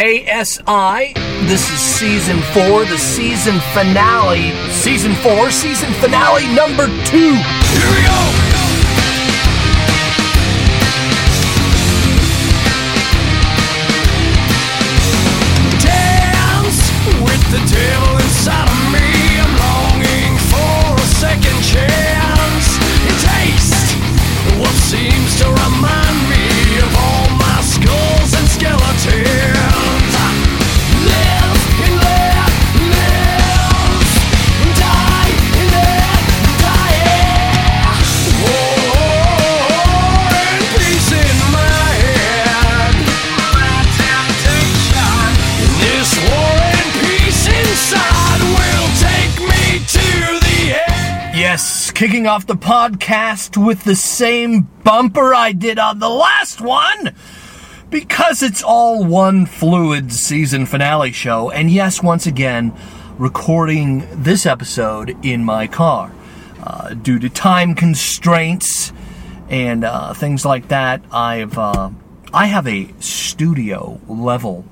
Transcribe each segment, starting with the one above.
ASI. This is season four, the season finale. Season four, season finale number 2. Here we go. Kicking off the podcast with the same bumper I did on the last one, because it's all one fluid season finale show. And yes, once again, recording this episode in my car. Due to time constraints and things like that, I have a studio level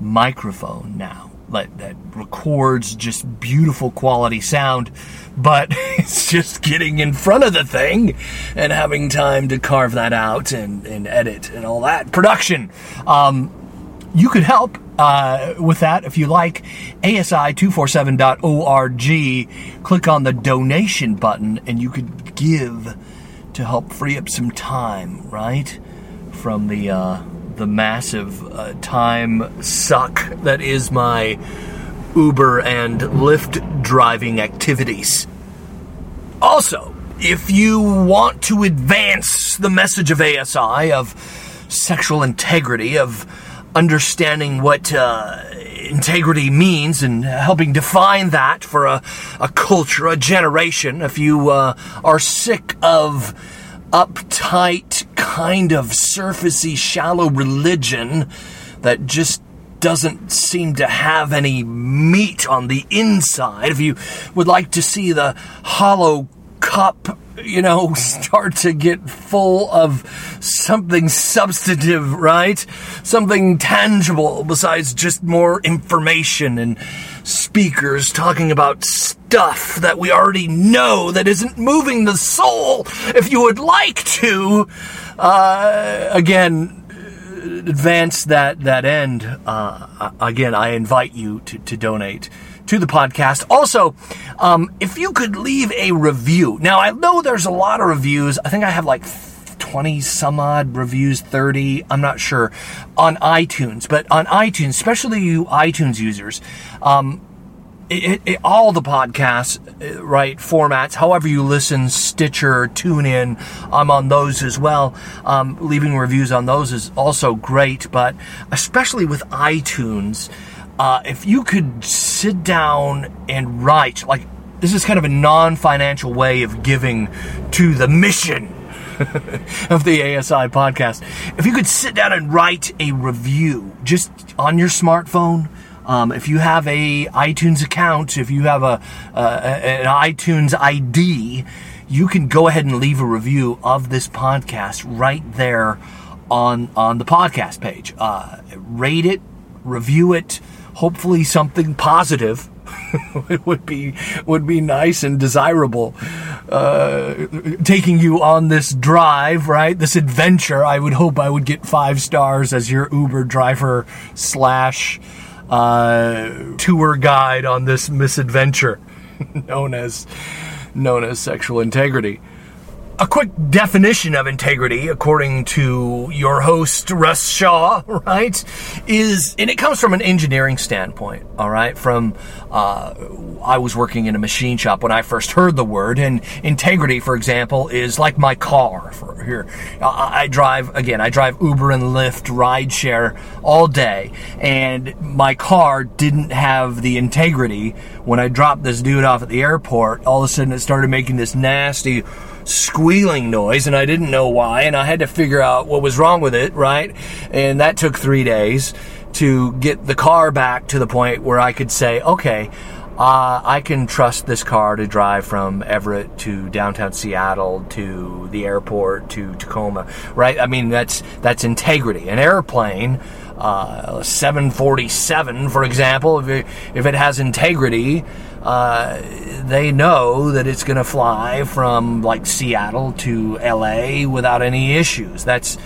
microphone now. That records just beautiful quality sound, but it's just getting in front of the thing and having time to carve that out and edit and all that production. You could help with that if you like. ASI247.org. Click on the donation button and you could give to help free up some time, right? From the massive time suck that is my Uber and Lyft driving activities. Also, if you want to advance the message of ASI, of sexual integrity, of understanding what integrity means and helping define that for a culture, a generation, if you are sick of uptight, kind of surfacey, shallow religion that just doesn't seem to have any meat on the inside, if you would like to see the hollow cup, start to get full of something substantive, right? Something tangible besides just more information and speakers talking about stuff that we already know that isn't moving the soul. If you would like to, again, advance that end, again, I invite you to donate to the podcast. Also, if you could leave a review. Now, I know there's a lot of reviews. I think I have like 20 some odd reviews, 30, I'm not sure, on iTunes. But on iTunes, especially you iTunes users, all the podcasts, right, formats, however you listen, Stitcher, TuneIn, I'm on those as well. Leaving reviews on those is also great, but especially with iTunes, if you could sit down and write, like, this is kind of a non-financial way of giving to the mission of the ASI podcast. If you could sit down and write a review just on your smartphone, if you have a iTunes account, if you have an iTunes ID, you can go ahead and leave a review of this podcast right there on the podcast page. Rate it, review it, hopefully something positive. It would be nice and desirable. Taking you on this drive, right? This adventure. I would hope I would get 5 stars as your Uber driver / tour guide on this misadventure known as sexual integrity. A quick definition of integrity, according to your host, Russ Shaw, right, and it comes from an engineering standpoint, all right? From, I was working in a machine shop when I first heard the word, and integrity, for example, is like my car. For here, I drive Uber and Lyft, rideshare all day, and my car didn't have the integrity. When I dropped this dude off at the airport, all of a sudden it started making this nasty squealing noise, and I didn't know why, and I had to figure out what was wrong with it, right? And that took 3 days to get the car back to the point where I could say, okay, I can trust this car to drive from Everett to downtown Seattle to the airport to Tacoma, right? I mean, that's integrity. An airplane 747, for example, if it has integrity, they know that it's going to fly from like Seattle to LA without any issues. That's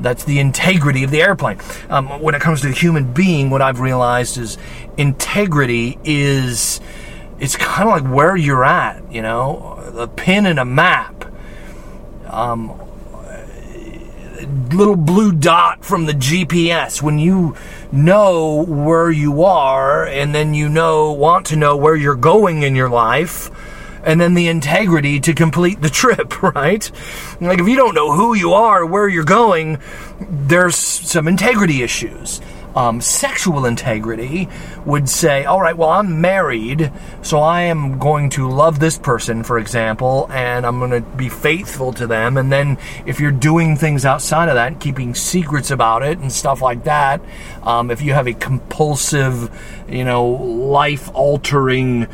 the integrity of the airplane. When it comes to the human being, what I've realized is integrity is, it's kind of like where you're at, you know, a pin in a map. Little blue dot from the GPS. When you know where you are, and then you want to know where you're going in your life, and then the integrity to complete the trip, right? Like, if you don't know who you are, where you're going, there's some integrity issues. Sexual integrity would say, all right, well, I'm married, so I am going to love this person, for example, and I'm going to be faithful to them. And then if you're doing things outside of that, keeping secrets about it and stuff like that, if you have a compulsive, you know, life-altering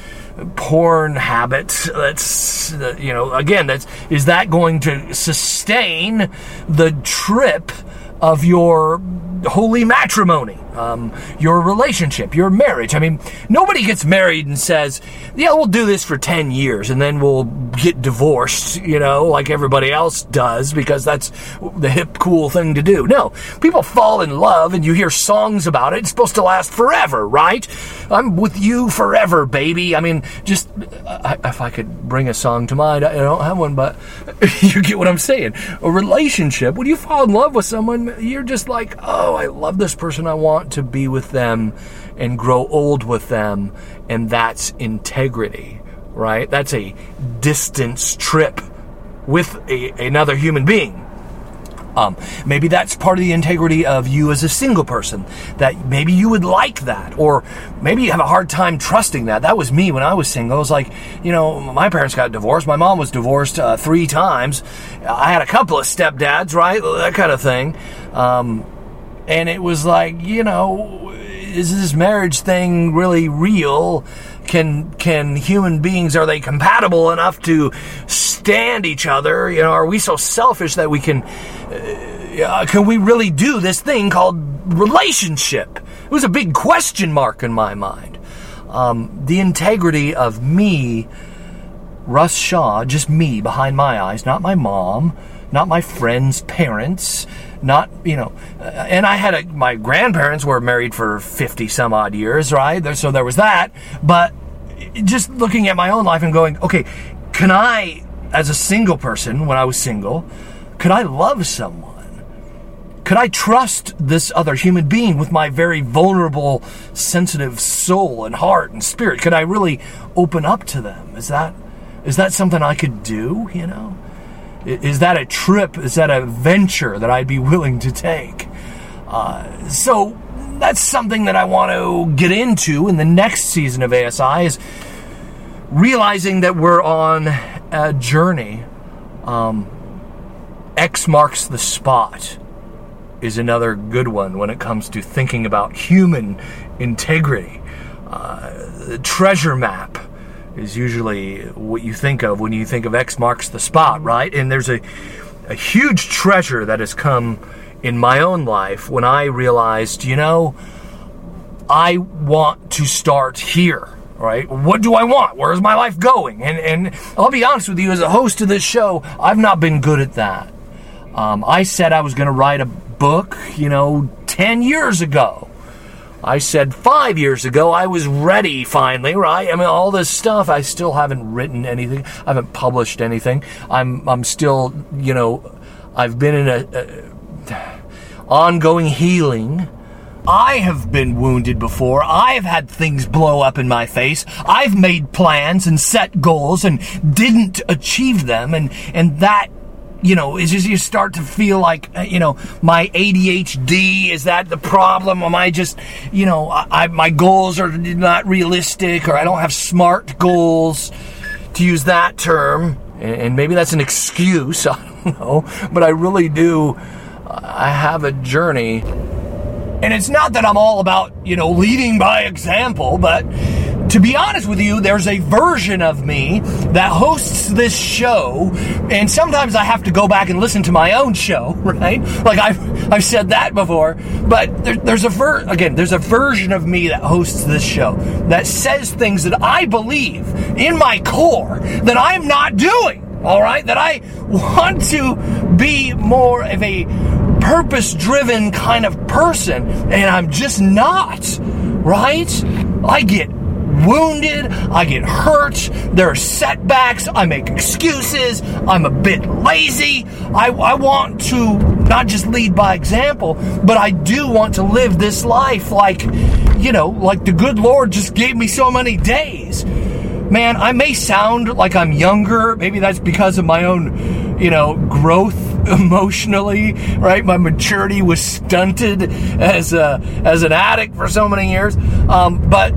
porn habit, that's, you know, again, is that going to sustain the trip of your holy matrimony, your relationship, your marriage? I mean, nobody gets married and says, yeah, we'll do this for 10 years and then we'll get divorced, you know, like everybody else does, because that's the hip, cool thing to do. No, people fall in love and you hear songs about it. It's supposed to last forever, right? I'm with you forever, baby. I mean, just, if I could bring a song to mind, I don't have one, but you get what I'm saying. A relationship, when you fall in love with someone, you're just like, oh, I love this person. I want to be with them and grow old with them. And that's integrity, right? That's a distance trip with another human being. Maybe that's part of the integrity of you as a single person, that maybe you would like that, or maybe you have a hard time trusting that. That was me when I was single. It was like, you know, my parents got divorced. My mom was divorced 3 times. I had a couple of stepdads, right? That kind of thing. And it was like, you know, is this marriage thing really real? Can human beings, are they compatible enough to stand each other? You know, are we so selfish that we can we really do this thing called relationship? It was a big question mark in my mind. The integrity of me, Russ Shaw, just me behind my eyes, not my mom, not my friend's parents, not, you know, and I had my grandparents were married for 50 some odd years, right? So there was that, but just looking at my own life and going, okay, can I, as a single person, when I was single, could I love someone? Could I trust this other human being with my very vulnerable, sensitive soul and heart and spirit? Could I really open up to them? Is that something I could do, you know? Is that a trip? Is that a venture that I'd be willing to take? So that's something that I want to get into in the next season of ASI, is realizing that we're on a journey. X marks the spot is another good one when it comes to thinking about human integrity. The treasure map is usually what you think of when you think of X marks the spot, right? And there's a huge treasure that has come in my own life when I realized, you know, I want to start here, right? What do I want? Where is my life going? And I'll be honest with you, as a host of this show, I've not been good at that. I said I was going to write a book, you know, 10 years ago. I said 5 years ago I was ready finally, right? I mean, all this stuff. I still haven't written anything. I haven't published anything. I'm still, you know, I've been in a ongoing healing. I have been wounded before. I've had things blow up in my face. I've made plans and set goals and didn't achieve them, and that, you know, it's just, you start to feel like, you know, my ADHD, is that the problem? Am I just, you know, my goals are not realistic, or I don't have smart goals, to use that term. And maybe that's an excuse, I don't know. But I really do, I have a journey. And it's not that I'm all about, you know, leading by example, but to be honest with you, there's a version of me that hosts this show, and sometimes I have to go back and listen to my own show, right? Like I've said that before, but there's a version of me that hosts this show that says things that I believe in my core that I'm not doing, all right? That I want to be more of a purpose-driven kind of person, and I'm just not, right? I get wounded, I get hurt, there are setbacks, I make excuses, I'm a bit lazy. I want to not just lead by example, but I do want to live this life like the good Lord just gave me so many days. Man, I may sound like I'm younger, maybe that's because of my own, growth emotionally, right? My maturity was stunted as an addict for so many years, but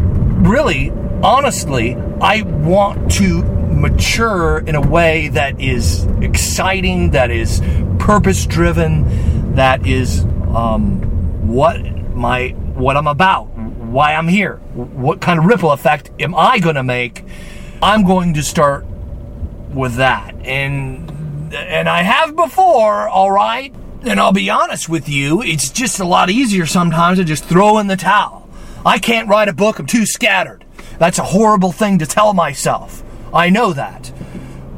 really, honestly, I want to mature in a way that is exciting, that is purpose-driven, that is what I'm about, why I'm here, what kind of ripple effect am I going to make? I'm going to start with that, and I have before, all right? And I'll be honest with you, it's just a lot easier sometimes to just throw in the towel. I can't write a book, I'm too scattered. That's a horrible thing to tell myself. I know that.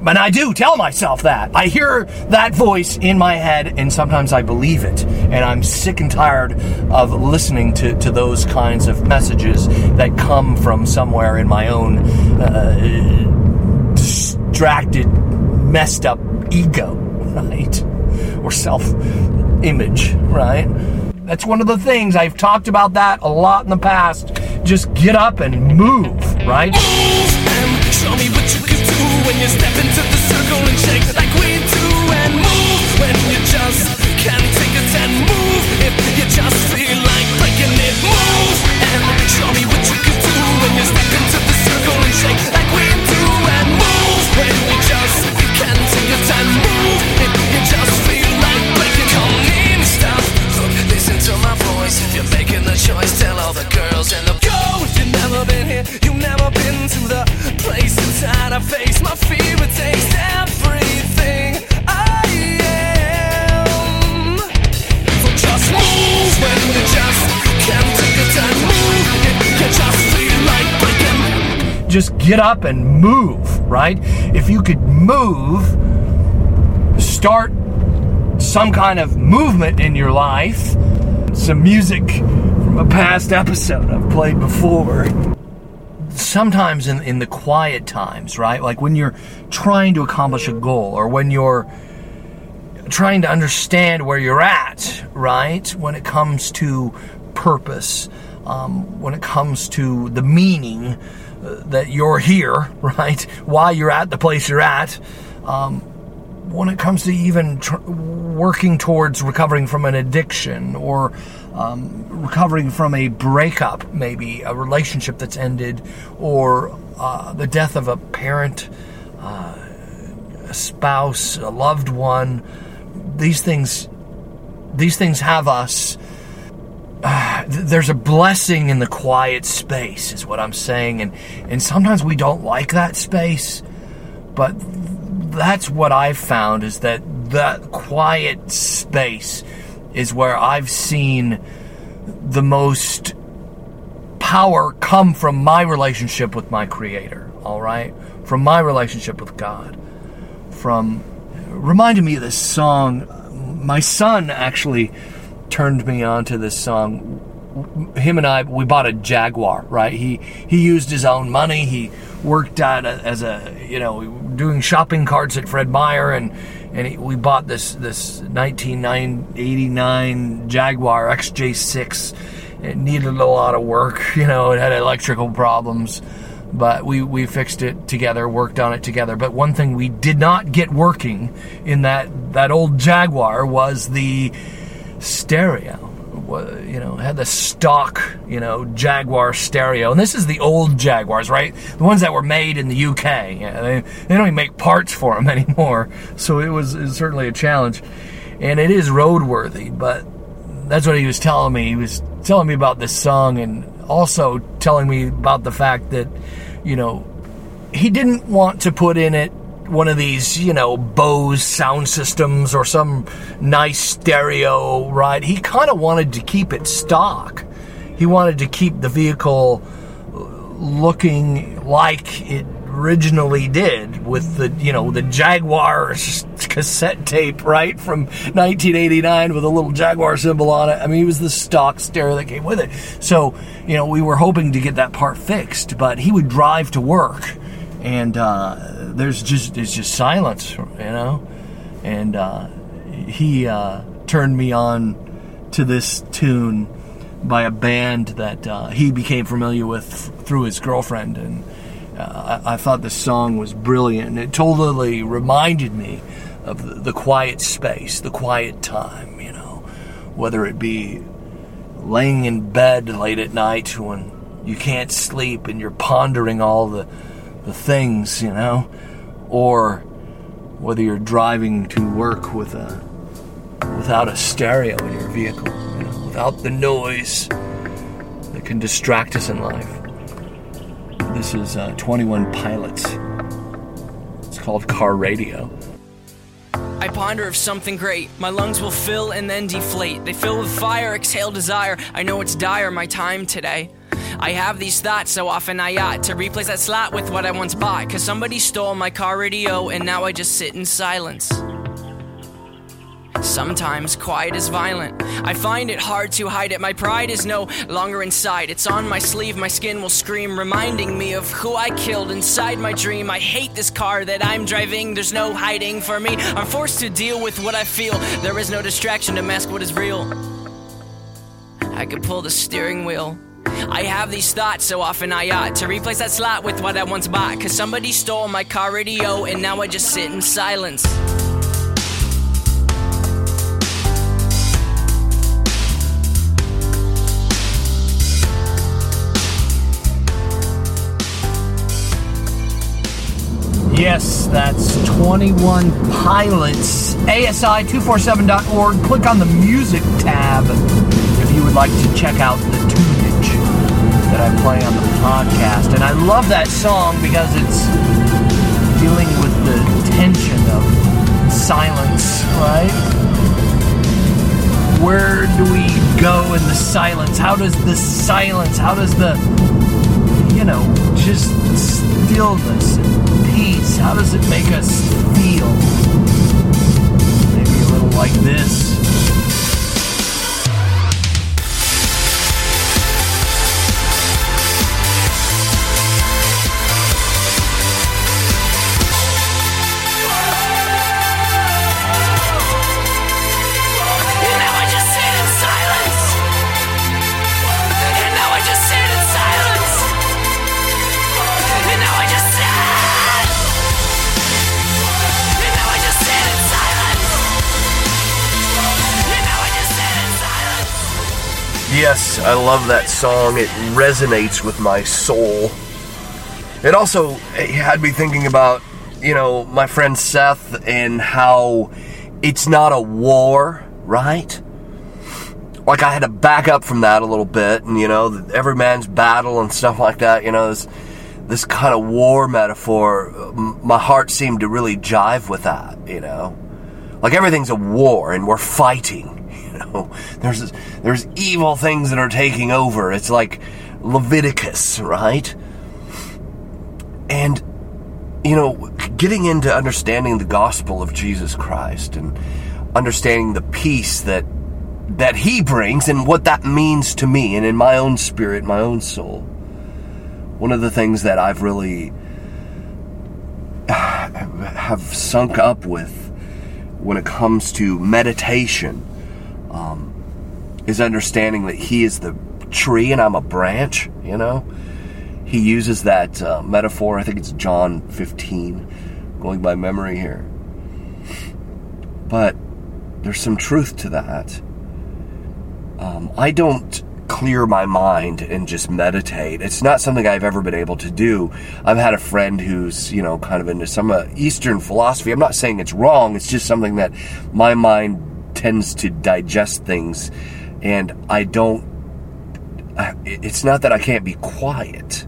And I do tell myself that. I hear that voice in my head, and sometimes I believe it. And I'm sick and tired of listening to those kinds of messages that come from somewhere in my own distracted, messed up ego, right? Or self-image, right? That's one of the things, I've talked about that a lot in the past. Just get up and move, right? Show me what you can do when you step into the circle and shake like we do, and move when you just can't take it, and move if you just feel like breaking it. Move and show me what you can do when you step into the circle and shake like we do, and move when you just can't take it, and move if you just feel like breaking it. Come in, stop. Listen to my voice, if you're making the choice, tell all the girls and the go. You've never been here, you've never been to the place inside. I face my fear, it takes everything I am. So just move when you just can't take it, and move if you just feel like breaking. Just get up and move, right? If you could move, start some kind of movement in your life. Some music from a past episode I've played before. Sometimes in the quiet times, right? Like when you're trying to accomplish a goal, or when you're trying to understand where you're at, right? When it comes to purpose, when it comes to the meaning that you're here, right? Why you're at the place you're at. When it comes to even working towards recovering from an addiction, or recovering from a breakup, maybe a relationship that's ended, or the death of a parent, a spouse, a loved one, these things have us. There's a blessing in the quiet space, is what I'm saying, and sometimes we don't like that space, but that's what I've found, is that quiet space is where I've seen the most power come from my relationship with my Creator, all right? From my relationship with God. Reminded me of this song. My son actually turned me on to this song. Him and I, we bought a Jaguar, right? He used his own money. He worked out doing shopping carts at Fred Meyer, and we bought this 1989 Jaguar XJ6. It needed a lot of work, it had electrical problems, but we fixed it together, worked on it together. But one thing we did not get working in that old Jaguar was the stereo. Had the stock, Jaguar stereo. And this is the old Jaguars, right? The ones that were made in the UK. They don't even make parts for them anymore. So it was certainly a challenge. And it is roadworthy, but that's what he was telling me. He was telling me about this song, and also telling me about the fact that, you know, he didn't want to put in it one of these, you know, Bose sound systems or some nice stereo, right? He kind of wanted to keep it stock. He wanted to keep the vehicle looking like it originally did, with the, you know, the Jaguar cassette tape, right, from 1989 with a little Jaguar symbol on it. I mean, it was the stock stereo that came with it. So, you know, we were hoping to get that part fixed, but he would drive to work, and there's just silence, you know. And he turned me on to this tune by a band that he became familiar with through his girlfriend, and I thought this song was brilliant, and it totally reminded me of the quiet space, the quiet time, you know, whether it be laying in bed late at night when you can't sleep and you're pondering all the things, you know, or whether you're driving to work with without a stereo in your vehicle, you know, without the noise that can distract us in life. This is 21 Pilots. It's called Car Radio. I ponder of something great. My lungs will fill and then deflate. They fill with fire, exhale desire. I know it's dire, my time today. I have these thoughts so often I ought to replace that slot with what I once bought. Cause somebody stole my car radio and now I just sit in silence. Sometimes quiet is violent. I find it hard to hide it. My pride is no longer inside. It's on my sleeve, my skin will scream, reminding me of who I killed inside my dream. I hate this car that I'm driving. There's no hiding for me. I'm forced to deal with what I feel. There is no distraction to mask what is real. I could pull the steering wheel. I have these thoughts so often I ought to replace that slot with what I once bought. Cause somebody stole my car radio and now I just sit in silence. Yes, that's 21 Pilots, ASI247.org. Click on the music tab if you would like to check out the tunage that I play on the podcast. And I love that song because it's dealing with the tension of silence, right? Where do we go in the silence? How does the silence, you know, just stillness and peace, how does it make us feel? Maybe a little like this. Yes, I love that song. It resonates with my soul. It also had me thinking about, you know, my friend Seth and how it's not a war, right? Like, I had to back up from that a little bit, and, you know, every man's battle and stuff like that, you know, this kind of war metaphor, my heart seemed to really jive with that, you know? Like, everything's a war, and we're fighting. You know, there's evil things that are taking over. It's like Leviticus, right? And, you know, getting into understanding the gospel of Jesus Christ and understanding the peace that he brings and what that means to me and in my own spirit, my own soul. One of the things that I've really have sunk up with when it comes to meditation is understanding that he is the tree and I'm a branch, you know? He uses that metaphor, I think it's John 15, going by memory here. But there's some truth to that. I don't clear my mind and just meditate. It's not something I've ever been able to do. I've had a friend who's, you know, kind of into some Eastern philosophy. I'm not saying it's wrong. It's just something that my mind tends to digest things, and I don't it's not that I can't be quiet,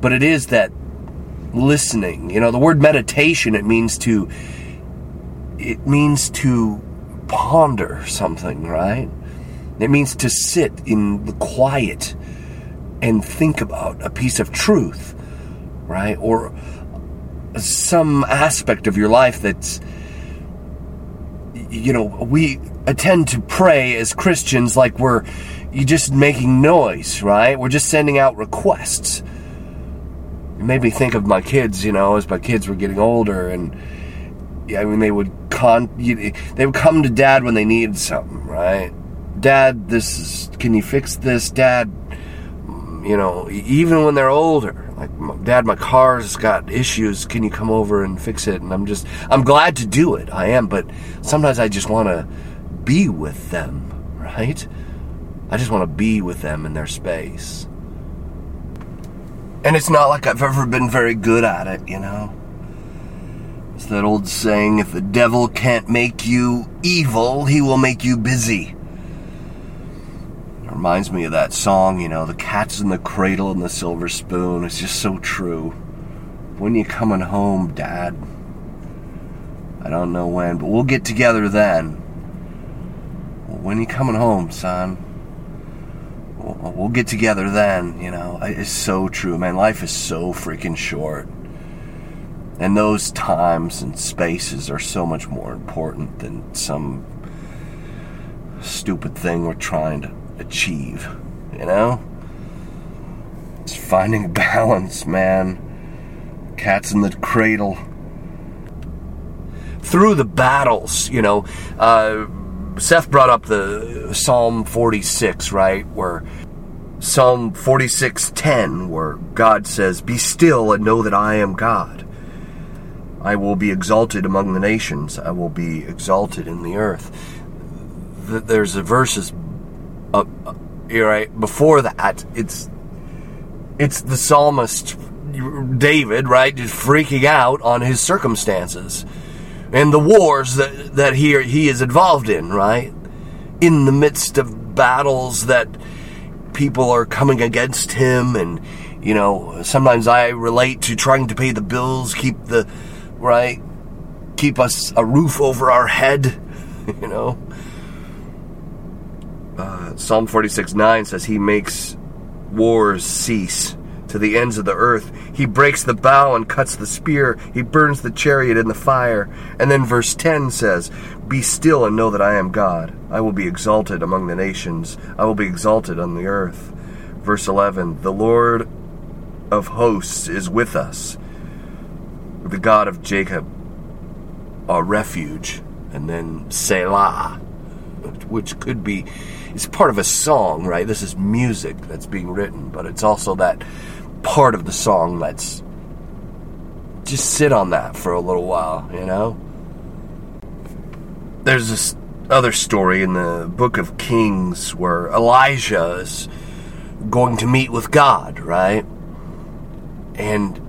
but it is that listening. You know, the word meditation, it means to ponder something, right? It means to sit in the quiet and think about a piece of truth, right? Or some aspect of your life that's, you know, we tend to pray as Christians like you're just making noise, right? We're just sending out requests. It made me think of my kids, you know, as my kids were getting older, and I mean, they would come to Dad when they needed something, right? Dad, can you fix this? Dad, you know, even when they're older, like, Dad, my car's got issues. Can you come over and fix it? And I'm glad to do it. I am, but sometimes I just want to be with them, right? I just want to be with them in their space. And it's not like I've ever been very good at it, you know? It's that old saying, if the devil can't make you evil, he will make you busy. It reminds me of that song, you know, the cat's in the cradle and the silver spoon. It's just so true. When you coming home, Dad? I don't know when, but we'll get together then. When you coming home, son? We'll get together then, you know. It's so true, man. Life is so freaking short. And those times and spaces are so much more important than some stupid thing we're trying to achieve, you know? It's finding a balance, man. Cat's in the cradle. Through the battles, you know, Seth brought up the Psalm 46, right? Where Psalm 46:10, where God says, "Be still and know that I am God. I will be exalted among the nations. I will be exalted in the earth." There's a verses, right before that. It's the psalmist David, right, just freaking out on his circumstances and the wars that he is involved in, right? In the midst of battles that people are coming against him, and, you know, sometimes I relate to trying to pay the bills, keep us a roof over our head, you know. Psalm 46:9 says, "He makes wars cease to the ends of the earth. He breaks the bow and cuts the spear. He burns the chariot in the fire." And then verse 10 says, "Be still and know that I am God. I will be exalted among the nations. I will be exalted on the earth." Verse 11, "The Lord of hosts is with us. The God of Jacob, our refuge." And then Selah, which could be, it's part of a song, right? This is music that's being written, but it's also that part of the song that's just sit on that for a little while, you know? There's this other story in the book of Kings where Elijah is going to meet with God, right? And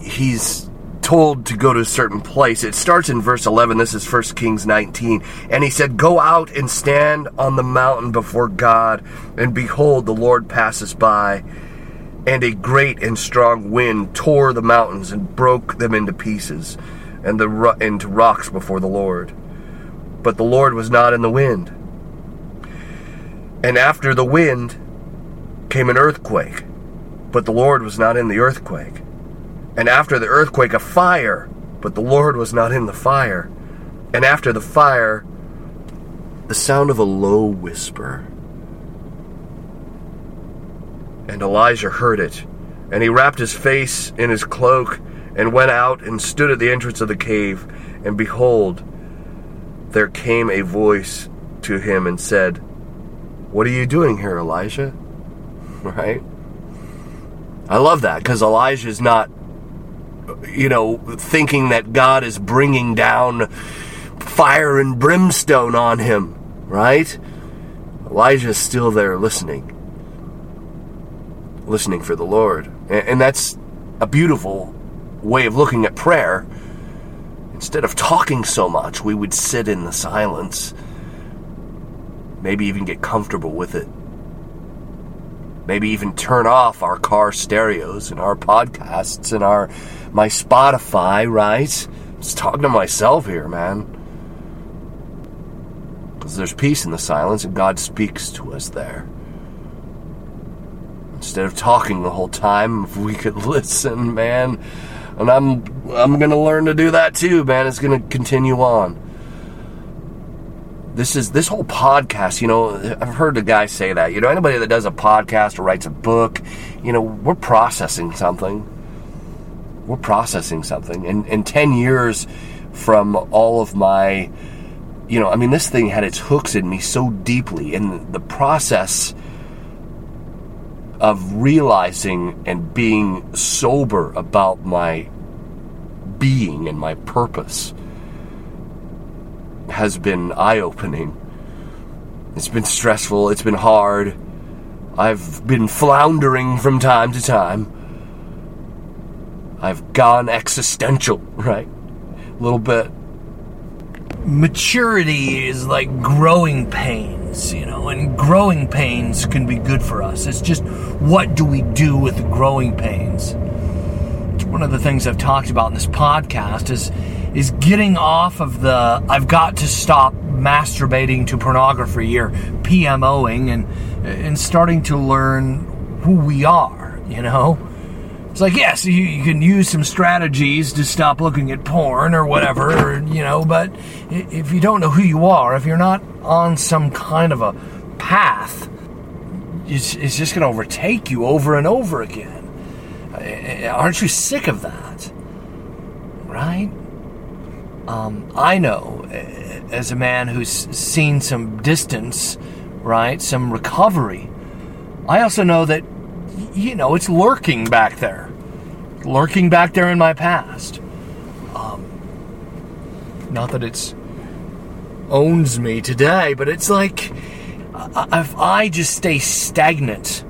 he's told to go to a certain place. It starts in verse 11. This is 1 Kings 19. "And he said, 'Go out and stand on the mountain before God. And behold, the Lord passes by. And a great and strong wind tore the mountains and broke them into pieces and into rocks before the Lord. But the Lord was not in the wind. And after the wind came an earthquake. But the Lord was not in the earthquake. And after the earthquake, a fire. But the Lord was not in the fire. And after the fire, the sound of a low whisper. And Elijah heard it, and he wrapped his face in his cloak and went out and stood at the entrance of the cave. And behold, there came a voice to him and said, 'What are you doing here, Elijah?'" Right? I love that, because Elijah's not, you know, thinking that God is bringing down fire and brimstone on him, right? Elijah's still there listening for the Lord. And that's a beautiful way of looking at prayer. Instead of talking so much, we would sit in the silence, maybe even get comfortable with it, Maybe even turn off our car stereos and our podcasts and my Spotify, right? I'm just talking to myself here, man. Because there's peace in the silence and God speaks to us there. Instead of talking the whole time, if we could listen, man. And I'm going to learn to do that too, man. It's going to continue on. This whole podcast, you know, I've heard a guy say that. You know, anybody that does a podcast or writes a book, you know, we're processing something. We're processing something. And in 10 years from all of my, you know, I mean, this thing had its hooks in me so deeply. And the process of realizing and being sober about my being and my purpose has been eye-opening. It's been stressful. It's been hard. I've been floundering from time to time. I've gone existential, right? A little bit. Maturity is like growing pains, you know, and growing pains can be good for us. It's just, what do we do with growing pains? It's one of the things I've talked about in this podcast is getting off of the I've got to stop masturbating to pornography or PMOing and starting to learn who we are, you know? It's like, yes, you can use some strategies to stop looking at porn or whatever, you know, but if you don't know who you are, if you're not on some kind of a path, it's just going to overtake you over and over again. Aren't you sick of that? Right? I know, as a man who's seen some distance, right, some recovery, I also know that, you know, it's lurking back there in my past. Not that it owns me today, but it's like, if I just stay stagnant,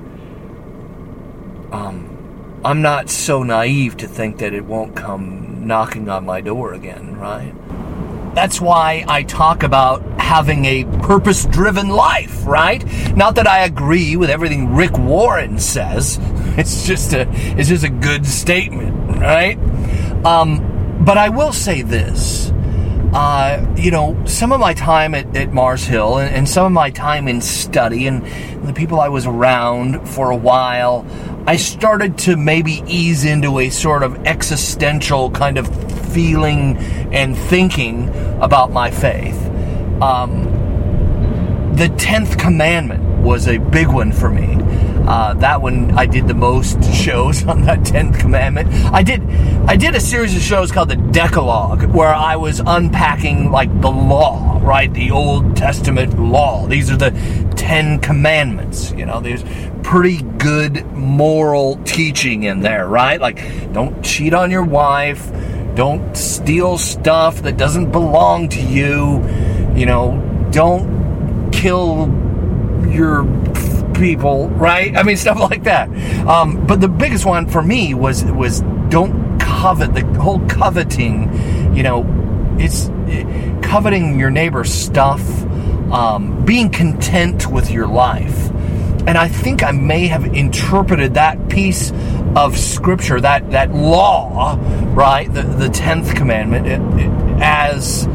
I'm not so naive to think that it won't come knocking on my door again, right? That's why I talk about having a purpose-driven life, right? Not that I agree with everything Rick Warren says. It's just a good statement, right? But I will say this. You know, some of my time at Mars Hill and some of my time in study and the people I was around for a while, I started to maybe ease into a sort of existential kind of feeling and thinking about my faith. The 10th commandment was a big one for me. That one, I did the most shows on that 10th commandment. I did a series of shows called the Decalogue, where I was unpacking, like, the law, right? The Old Testament law. These are the 10 commandments, you know. There's pretty good moral teaching in there, right? Like, don't cheat on your wife. Don't steal stuff that doesn't belong to you. You know, don't kill your people, right? I mean, stuff like that. But the biggest one for me was don't covet. The whole coveting, you know, it's coveting your neighbor's stuff, being content with your life. And I think I may have interpreted that piece of Scripture, that law, right, the 10th commandment, as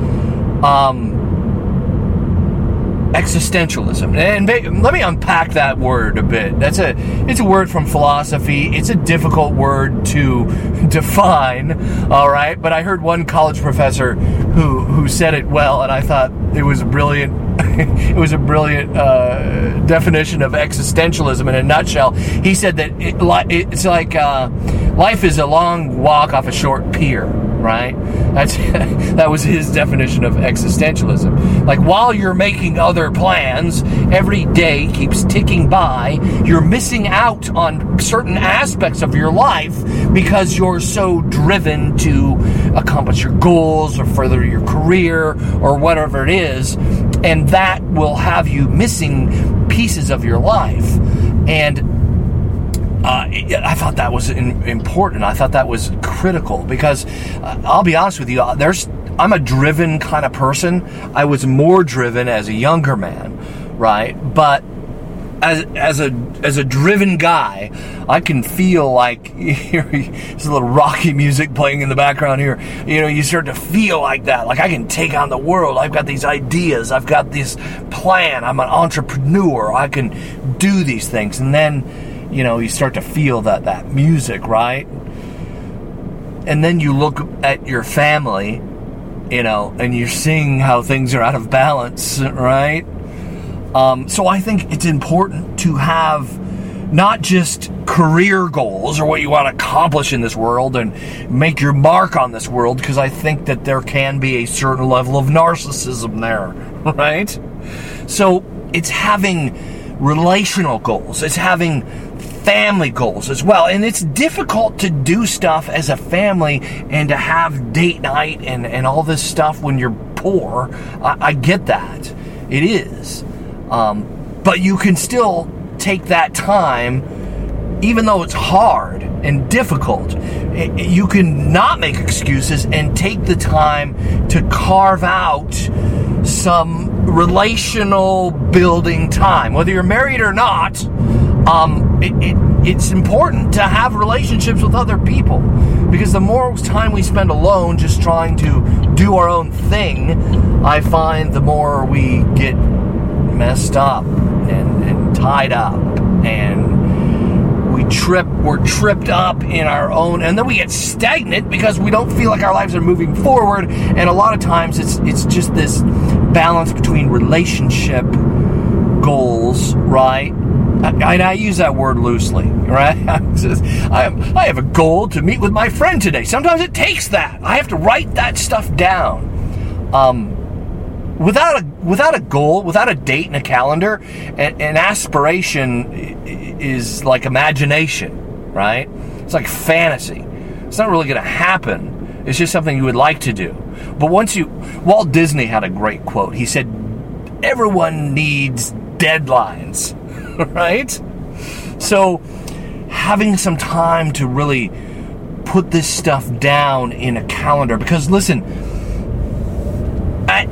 existentialism. And let me unpack that word a bit. It's a word from philosophy. It's a difficult word to define, all right? But I heard one college professor who said it well, and I thought it was brilliant. It was a brilliant definition of existentialism in a nutshell. He said that it's like life is a long walk off a short pier, right? That was his definition of existentialism. Like, while you're making other plans, every day keeps ticking by. You're missing out on certain aspects of your life because you're so driven to accomplish your goals or further your career or whatever it is. And that will have you missing pieces of your life. And I thought that was important. I thought that was critical because I'll be honest with you, I'm a driven kind of person. I was more driven as a younger man, right? But as a driven guy, I can feel like there's a little Rocky music playing in the background here. You know, you start to feel like that. Like, I can take on the world. I've got these ideas. I've got this plan. I'm an entrepreneur. I can do these things. And then, you know, you start to feel that music, right? And then you look at your family, you know, and you're seeing how things are out of balance, right? So I think it's important to have not just career goals or what you want to accomplish in this world and make your mark on this world, because I think that there can be a certain level of narcissism there, right? So it's having relational goals. It's having family goals as well. And it's difficult to do stuff as a family and to have date night and all this stuff when you're poor. I get that. It is. But you can still take that time, even though it's hard and difficult. You can not make excuses and take the time to carve out some relational building time. Whether you're married or not, it's important to have relationships with other people, because the more time we spend alone just trying to do our own thing, I find the more we get messed up and tied up, and we're tripped up in our own, and then we get stagnant because we don't feel like our lives are moving forward. And a lot of times it's just this balance between relationship goals, right? And I use that word loosely, right? I have a goal to meet with my friend today. Sometimes it takes that. I have to write that stuff down. Without a goal, without a date and a calendar, an aspiration is like imagination, right? It's like fantasy. It's not really going to happen. It's just something you would like to do. But Walt Disney had a great quote. He said, "Everyone needs deadlines." Right? So having some time to really put this stuff down in a calendar, because listen, at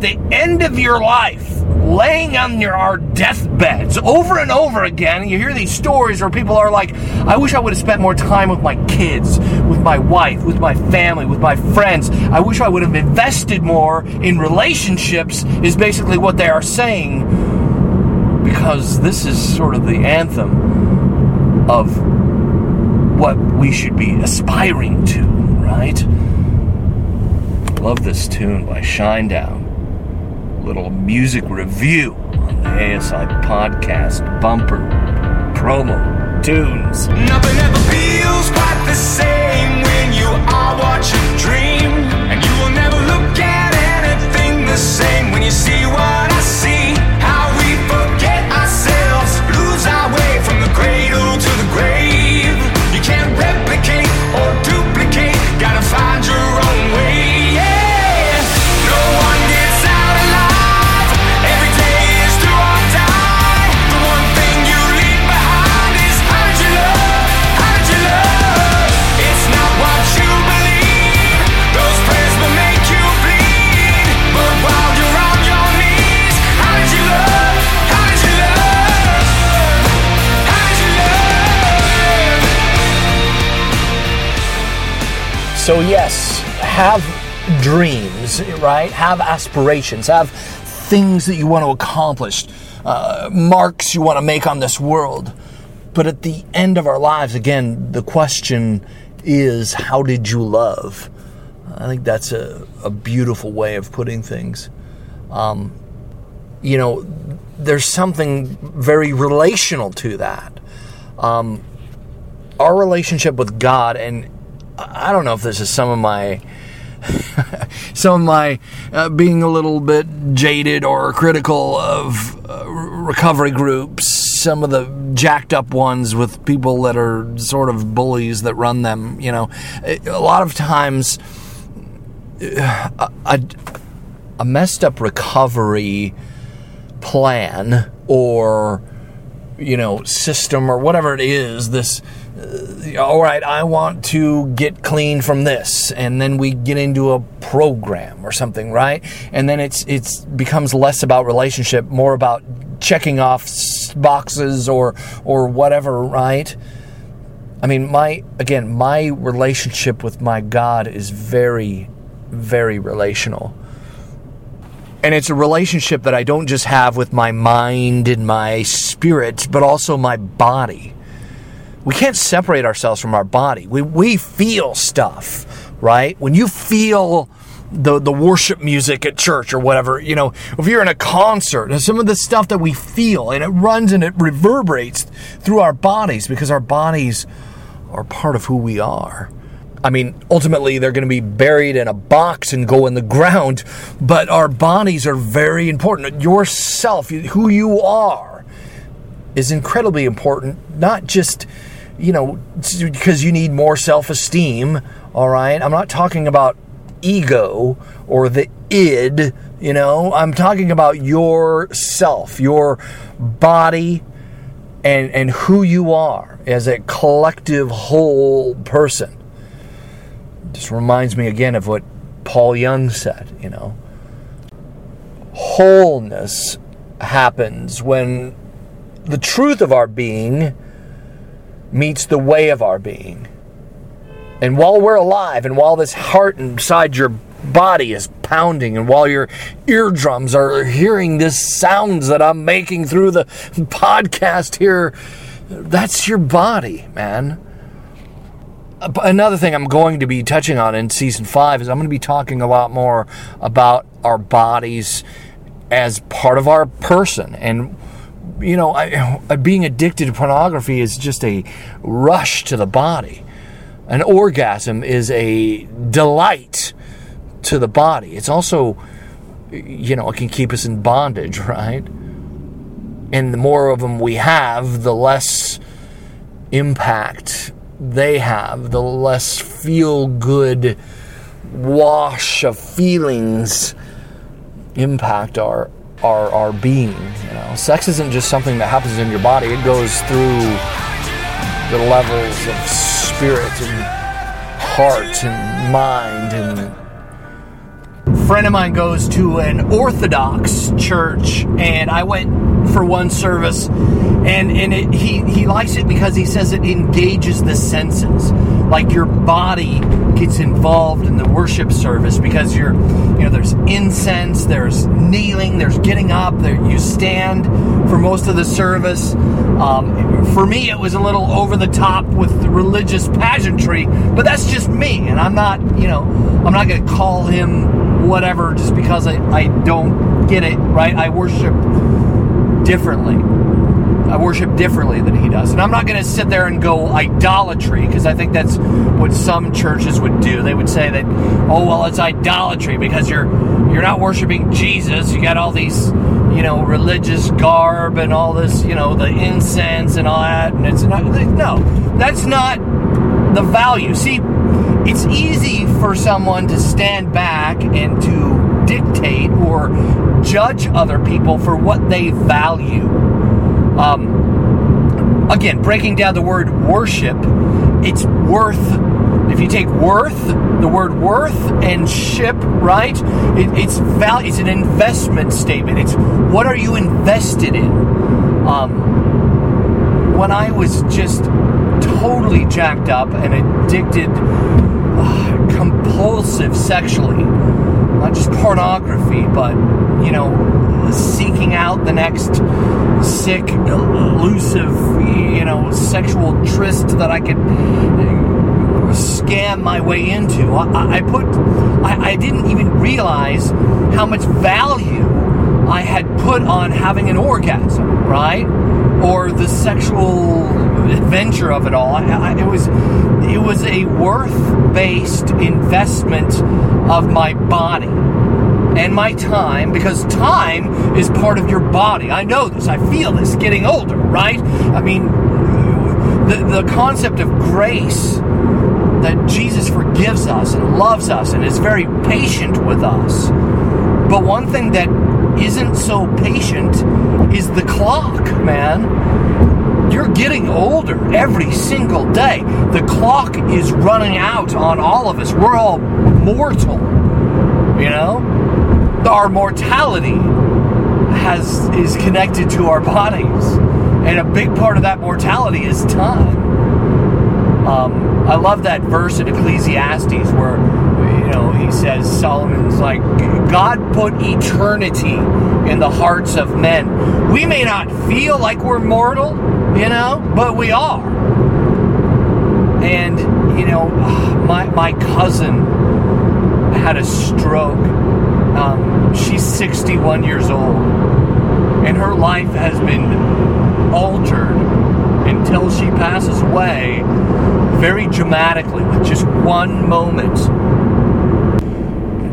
the end of your life, laying on our deathbeds over and over again, you hear these stories where people are like, I wish I would have spent more time with my kids, with my wife, with my family, with my friends. I wish I would have invested more in relationships, is basically what they are saying. Because this is sort of the anthem of what we should be aspiring to, right? Love this tune by Shinedown. Little music review on the ASI podcast bumper promo tunes. Nothing ever feels quite the same when you are watching dream, and you will never look at anything the same when you see what I see. How we forget ourselves, lose our way from the cradle to the grave. You can't replicate or duplicate, gotta find your own way. Yeah, no one gets out alive, every day is do or die. The one thing you leave behind is how did you love? It's not what you believe, those prayers will make you bleed. But while you're on your knees, how did you love? So yes, have dreams, right? Have aspirations, have things that you want to accomplish, marks you want to make on this world. But at the end of our lives, again, the question is, how did you love? I think that's a beautiful way of putting things. You know, there's something very relational to that. Our relationship with God, and I don't know if this is some of my being a little bit jaded or critical of recovery groups, some of the jacked up ones with people that are sort of bullies that run them, you know. A lot of times, a messed up recovery plan or, you know, system or whatever it is, this... all right, I want to get clean from this, and then we get into a program or something, right? And then it becomes less about relationship, more about checking off boxes or whatever, right? I mean, my relationship with my God is very, very relational. And it's a relationship that I don't just have with my mind and my spirit, but also my body. We can't separate ourselves from our body. We feel stuff, right? When you feel the worship music at church or whatever, you know, if you're in a concert, and some of the stuff that we feel, and it runs and it reverberates through our bodies because our bodies are part of who we are. I mean, ultimately, they're going to be buried in a box and go in the ground, but our bodies are very important. Yourself, who you are, is incredibly important, not just, you know, because you need more self-esteem, all right? I'm not talking about ego or the id, you know? I'm talking about yourself, your body, and who you are as a collective whole person. Just reminds me again of what Paul Young said, you know. Wholeness happens when the truth of our being meets the way of our being. And while we're alive, and while this heart inside your body is pounding, and while your eardrums are hearing this sounds that I'm making through the podcast here, that's your body, man. Another thing I'm going to be touching on in Season 5 is I'm going to be talking a lot more about our bodies as part of our person. And, you know, being addicted to pornography is just a rush to the body. An orgasm is a delight to the body. It's also, you know, it can keep us in bondage, right? And the more of them we have, the less impact they have, the less feel-good wash of feelings impact our being. You know, sex isn't just something that happens in your body. It goes through the levels of spirit and heart and mind. And a friend of mine goes to an Orthodox church, and I went for one service. And he likes it because he says it engages the senses. Like your body gets involved in the worship service because you're, you know, there's incense, there's kneeling, there's getting up, you stand for most of the service. For me, it was a little over the top with the religious pageantry, but that's just me. And I'm not, you know, I'm not going to call him whatever just because I don't get it, right? I worship differently than he does. And I'm not going to sit there and go idolatry, because I think that's what some churches would do. They would say that, oh, well, it's idolatry because you're not worshiping Jesus. You got all these, you know, religious garb and all this, you know, the incense and all that. And it's not, no, that's not the value. See, it's easy for someone to stand back and to dictate or judge other people for what they value. Again, breaking down the word worship, it's worth. If you take worth, the word worth and ship, right? It's value. It's an investment statement. It's what are you invested in? When I was just totally jacked up and addicted, compulsive sexually, not just pornography, but, you know, seeking out the next sick, elusive, you know, sexual tryst that I could scam my way into. I didn't even realize how much value I had put on having an orgasm, right? Or the sexual adventure of it all. It was a worth-based investment of my body. And my time, because time is part of your body. I know this. I feel this getting older, right? I mean, the concept of grace, that Jesus forgives us and loves us and is very patient with us. But one thing that isn't so patient is the clock, man. You're getting older every single day. The clock is running out on all of us. We're all mortal, you know? Our mortality is connected to our bodies, and a big part of that mortality is time. I love that verse in Ecclesiastes where, you know, he says, Solomon's like, God put eternity in the hearts of men. We may not feel like we're mortal, you know, but we are. And, you know, my cousin had a stroke. She's 61 years old, and her life has been altered until she passes away very dramatically with just one moment.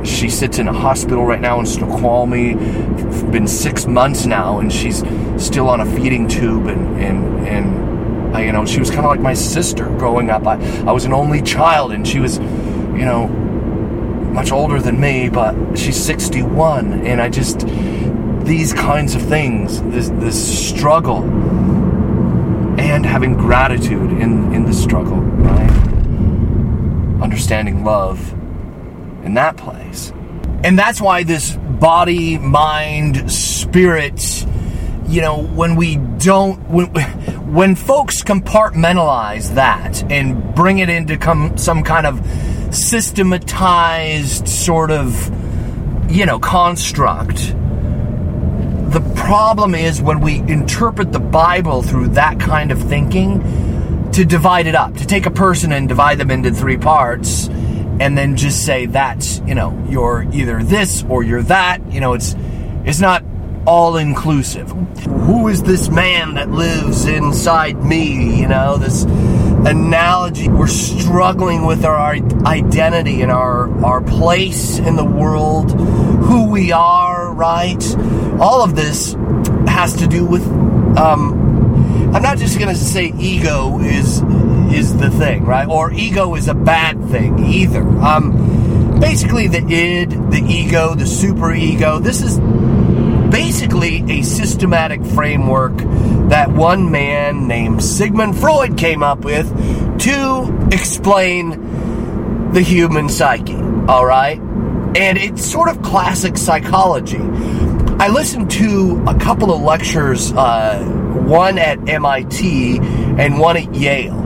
She sits in a hospital right now in Snoqualmie. It's been 6 months now, and she's still on a feeding tube. And you know, she was kind of like my sister growing up. I was an only child, and she was, you know, much older than me, but she's 61. And I just, these kinds of things, this struggle, and having gratitude in the struggle, right? Understanding love in that place. And that's why this body, mind, spirit, you know, when folks compartmentalize that and bring it into some kind of systematized sort of, you know, construct. The problem is when we interpret the Bible through that kind of thinking, to divide it up, to take a person and divide them into three parts, and then just say that's, you know, you're either this or you're that. You know, it's not all-inclusive. Who is this man that lives inside me? You know, this analogy. We're struggling with our identity and our place in the world, who we are, right? All of this has to do with, I'm not just going to say ego is the thing, right? Or ego is a bad thing either. Basically the id, the ego, the superego, this is basically a systematic framework that one man named Sigmund Freud came up with to explain the human psyche, all right? And it's sort of classic psychology. I listened to a couple of lectures, one at MIT and one at Yale.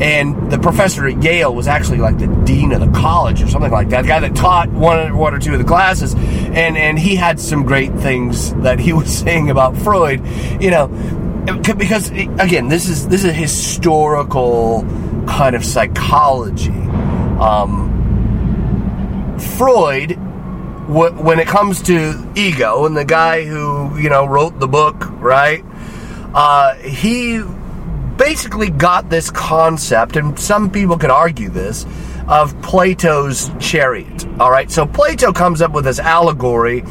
And the professor at Yale was actually like the dean of the college or something like that, the guy that taught one or two of the classes. And he had some great things that he was saying about Freud, you know, because, again, this is historical kind of psychology. Freud, when it comes to ego, and the guy who, you know, wrote the book, right, he basically got this concept, and some people could argue this, of Plato's chariot. All right, so Plato comes up with this allegory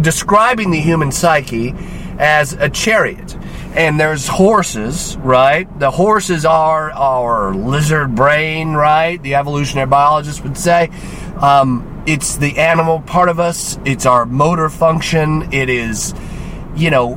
describing the human psyche as a chariot. And there's horses, right? The horses are our lizard brain, right? The evolutionary biologist would say. It's the animal part of us. It's our motor function. It is, you know,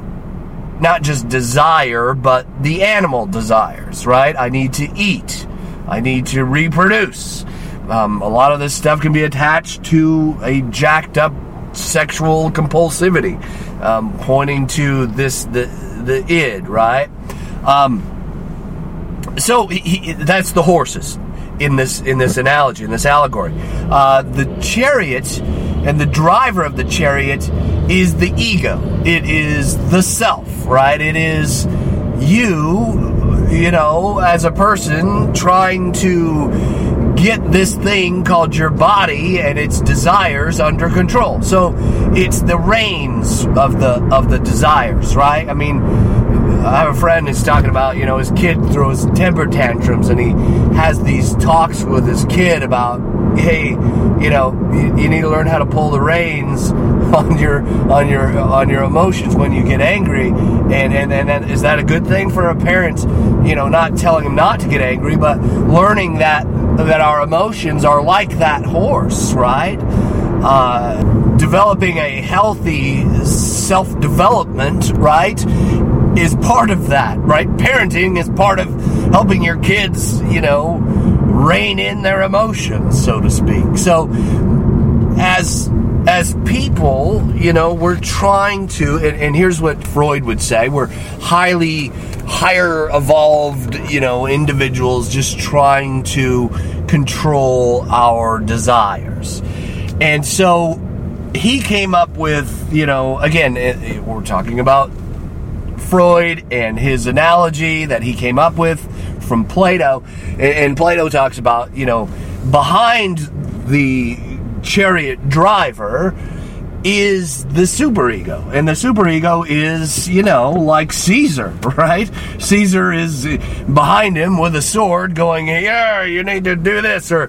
not just desire, but the animal desires, right? I need to eat. I need to reproduce. A lot of this stuff can be attached to a jacked up sexual compulsivity, pointing to this, the id, right? So that's the horses in this analogy, in this allegory. The chariot and the driver of the chariot is the ego. It is the self, right? It is you know, as a person trying to get this thing called your body and its desires under control. So it's the reins of the desires, right? I mean, I have a friend who's talking about, you know, his kid throws temper tantrums, and he has these talks with his kid about, hey, you know, you need to learn how to pull the reins on your emotions when you get angry, and is that a good thing for a parent? You know, not telling him not to get angry, but learning that our emotions are like that horse, right? Developing a healthy self-development, right, is part of that, right? Parenting is part of helping your kids, you know, rein in their emotions, so to speak. So, as as people, you know, we're trying to, and here's what Freud would say, we're higher evolved, you know, individuals just trying to control our desires. And so he came up with, you know, again, we're talking about Freud and his analogy that he came up with from Plato. And Plato talks about, you know, behind the chariot driver is the superego. And the superego is, you know, like Caesar, right? Caesar is behind him with a sword going, yeah, you need to do this. Or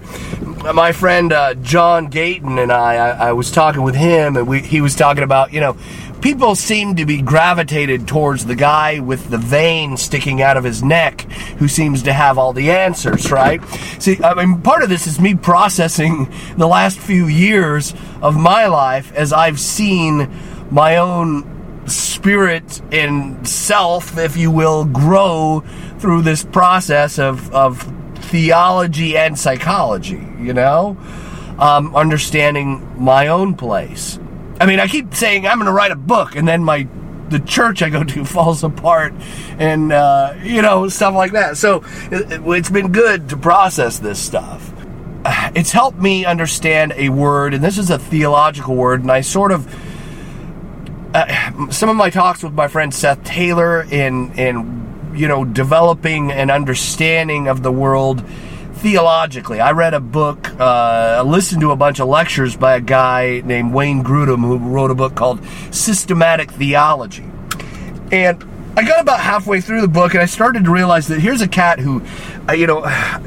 my friend John Gayton and I was talking with him, and he was talking about, you know, people seem to be gravitated towards the guy with the vein sticking out of his neck who seems to have all the answers, right? See, I mean, part of this is me processing the last few years of my life as I've seen my own spirit and self, if you will, grow through this process of theology and psychology, you know? Understanding my own place. I mean, I keep saying I'm going to write a book, and then the church I go to falls apart, and you know, stuff like that. So it's been good to process this stuff. It's helped me understand a word, and this is a theological word, and I sort of some of my talks with my friend Seth Taylor in you know, developing an understanding of the world theologically. I read a book, I listened to a bunch of lectures by a guy named Wayne Grudem, who wrote a book called Systematic Theology. And I got about halfway through the book, and I started to realize that here's a cat who, you know, I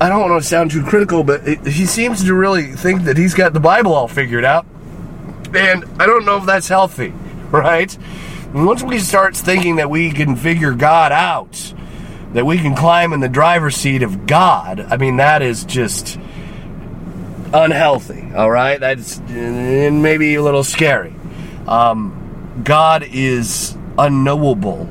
don't want to sound too critical, but he seems to really think that he's got the Bible all figured out. And I don't know if that's healthy, right? Once we start thinking that we can figure God out, that we can climb in the driver's seat of God, I mean, that is just unhealthy, all right? That's maybe a little scary. God is unknowable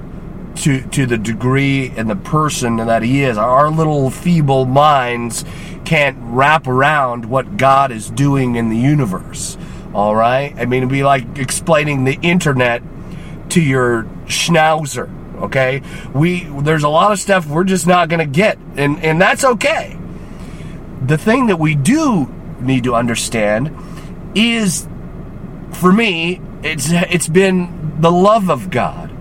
to the degree and the person that he is. Our little feeble minds can't wrap around what God is doing in the universe, all right? I mean, it'd be like explaining the internet to your schnauzer. Okay, there's a lot of stuff we're just not going to get, and that's okay. The thing that we do need to understand is, for me, it's been the love of God,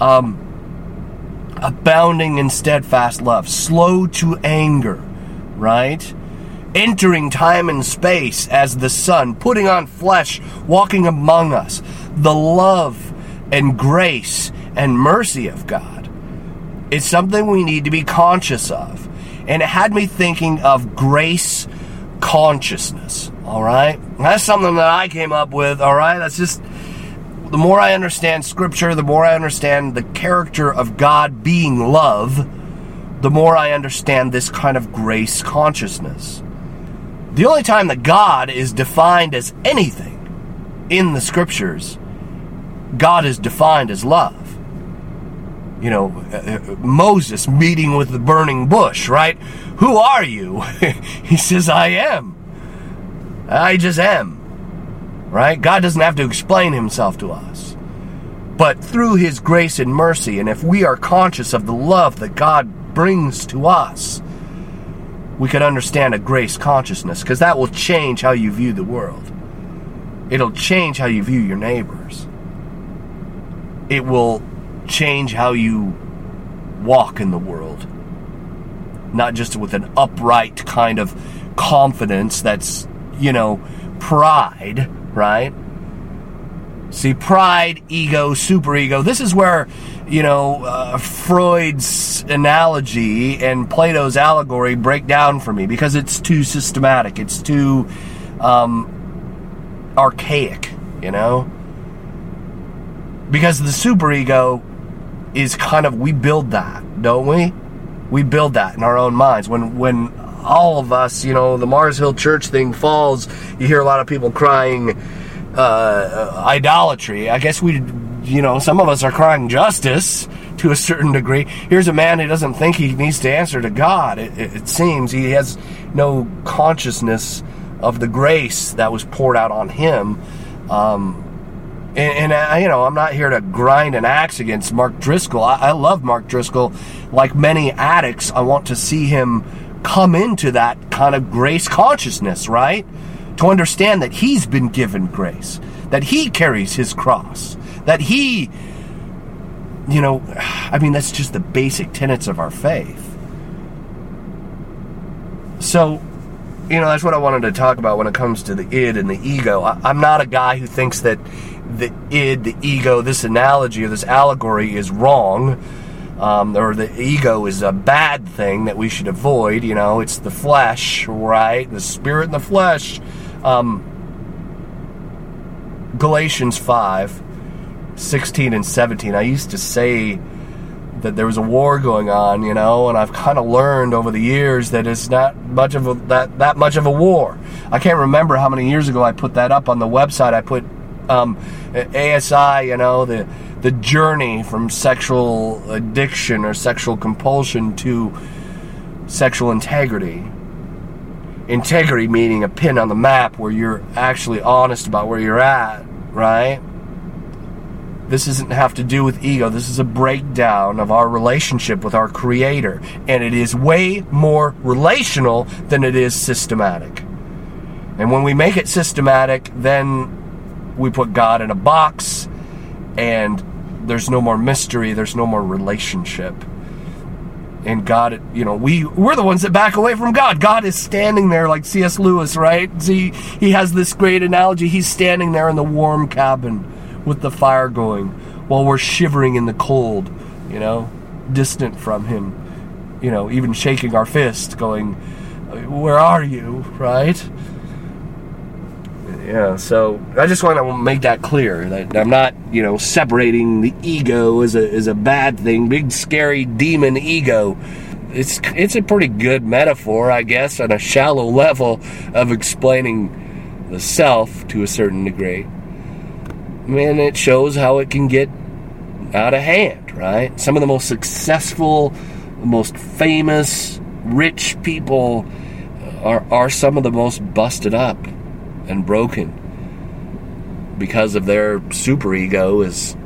abounding in steadfast love, slow to anger, right? Entering time and space as the Son, putting on flesh, walking among us, the love and grace and mercy of God. It's something we need to be conscious of. And it had me thinking of grace consciousness, all right? That's something that I came up with, all right? That's just, the more I understand Scripture, the more I understand the character of God being love, the more I understand this kind of grace consciousness. The only time that God is defined as anything in the Scriptures, God is defined as love. You know, Moses meeting with the burning bush, right? Who are you? He says, I am. I just am, right? God doesn't have to explain himself to us. But through his grace and mercy, and if we are conscious of the love that God brings to us, we can understand a grace consciousness, because that will change how you view the world. It'll change how you view your neighbors. It will change how you walk in the world, not just with an upright kind of confidence that's, you know, pride, right? See, pride, ego, superego, this is where, you know, Freud's analogy and Plato's allegory break down for me, because it's too systematic, it's too archaic, you know? Because the superego is kind of, we build that, don't we? We build that in our own minds. When all of us, you know, the Mars Hill church thing falls, you hear a lot of people crying idolatry. I guess we, you know, some of us are crying justice to a certain degree. Here's a man who doesn't think he needs to answer to God. It seems he has no consciousness of the grace that was poured out on him. I'm not here to grind an axe against Mark Driscoll. I love Mark Driscoll. Like many addicts, I want to see him come into that kind of grace consciousness, right? To understand that he's been given grace, that he carries his cross, that he, that's just the basic tenets of our faith. So, that's what I wanted to talk about when it comes to the id and the ego. I'm not a guy who thinks that the id, the ego, this analogy or this allegory is wrong, or the ego is a bad thing that we should avoid. It's the flesh, right? The spirit and the flesh. Galatians 5:16 and 17. I used to say that there was a war going on, and I've kind of learned over the years that it's not much of that much of a war. I can't remember how many years ago I put that up on the website. I put ASI, the journey from sexual addiction or sexual compulsion to sexual integrity. Integrity meaning a pin on the map where you're actually honest about where you're at, right? This doesn't have to do with ego. This is a breakdown of our relationship with our Creator. And it is way more relational than it is systematic. And when we make it systematic, then we put God in a box, and there's no more mystery, there's no more relationship. And God, we're the ones that back away from God. God is standing there like C.S. Lewis, right? See, he has this great analogy. He's standing there in the warm cabin with the fire going, while we're shivering in the cold, distant from him, even shaking our fist, going, where are you, right? Yeah, so I just want to make that clear, that I'm not, separating the ego as a bad thing, big scary demon ego. It's a pretty good metaphor, I guess, on a shallow level of explaining the self to a certain degree. And it shows how it can get out of hand, right? Some of the most successful, most famous, rich people are some of the most busted up and broken because of their superego is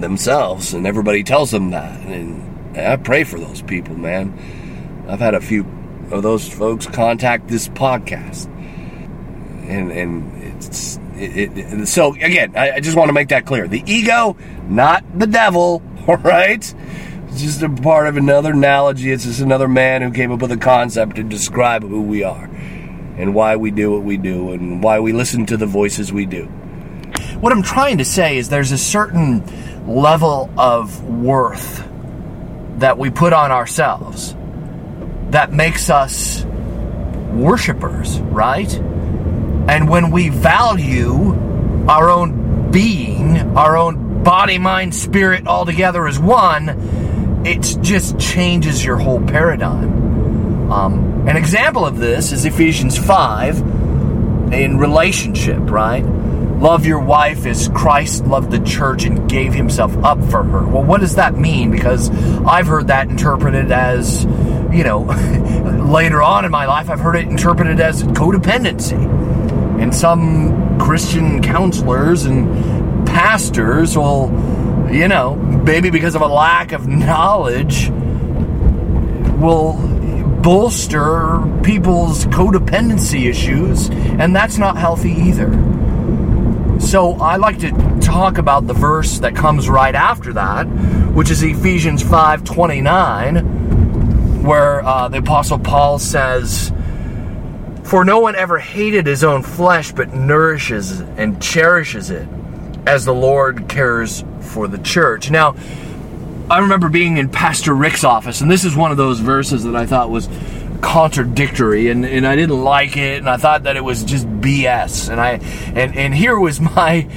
themselves, and everybody tells them that. And I pray for those people, man. I've had a few of those folks contact this podcast, and it's... So, again, I just want to make that clear. The ego, not the devil, all right? It's just a part of another analogy. It's just another man who came up with a concept to describe who we are and why we do what we do and why we listen to the voices we do. What I'm trying to say is there's a certain level of worth that we put on ourselves that makes us worshipers, right? And when we value our own being, our own body, mind, spirit all together as one, it just changes your whole paradigm. An example of this is Ephesians 5 in relationship, right? Love your wife as Christ loved the church and gave himself up for her. Well, what does that mean? Because I've heard that interpreted as, later on in my life, I've heard it interpreted as codependency. And some Christian counselors and pastors will, maybe because of a lack of knowledge, will bolster people's codependency issues, and that's not healthy either. So I like to talk about the verse that comes right after that, which is Ephesians 5:29, where the Apostle Paul says, for no one ever hated his own flesh, but nourishes and cherishes it, as the Lord cares for the church. Now, I remember being in Pastor Rick's office, and this is one of those verses that I thought was contradictory, and I didn't like it, and I thought that it was just BS. And here was my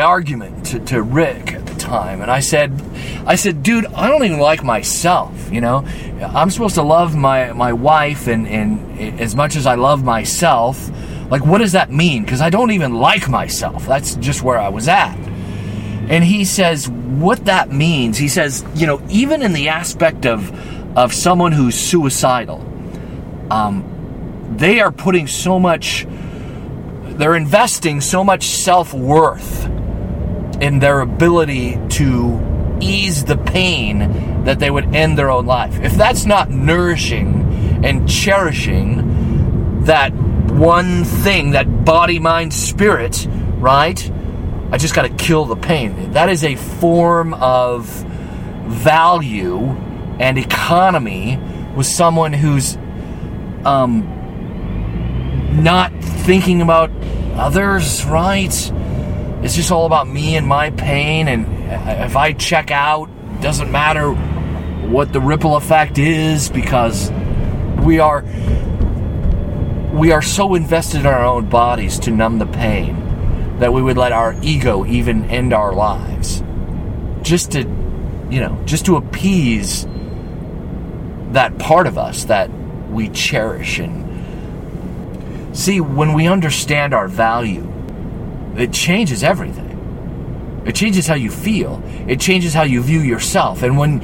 argument to Rick at the time, and I said, dude, I don't even like myself. I'm supposed to love my wife and as much as I love myself. Like, what does that mean? Because I don't even like myself. That's just where I was at. And he says, what that means, he says, even in the aspect of someone who's suicidal, they are putting so much, they're investing so much self-worth in their ability to ease the pain that they would end their own life. If that's not nourishing and cherishing that one thing, that body, mind, spirit, right? I just got to kill the pain. That is a form of value and economy with someone who's not thinking about others, right? It's just all about me and my pain, and if I check out, it doesn't matter what the ripple effect is, because we are so invested in our own bodies to numb the pain that we would let our ego even end our lives just to appease that part of us that we cherish. And see, when we understand our value, it changes everything. It changes how you feel. It changes how you view yourself. And when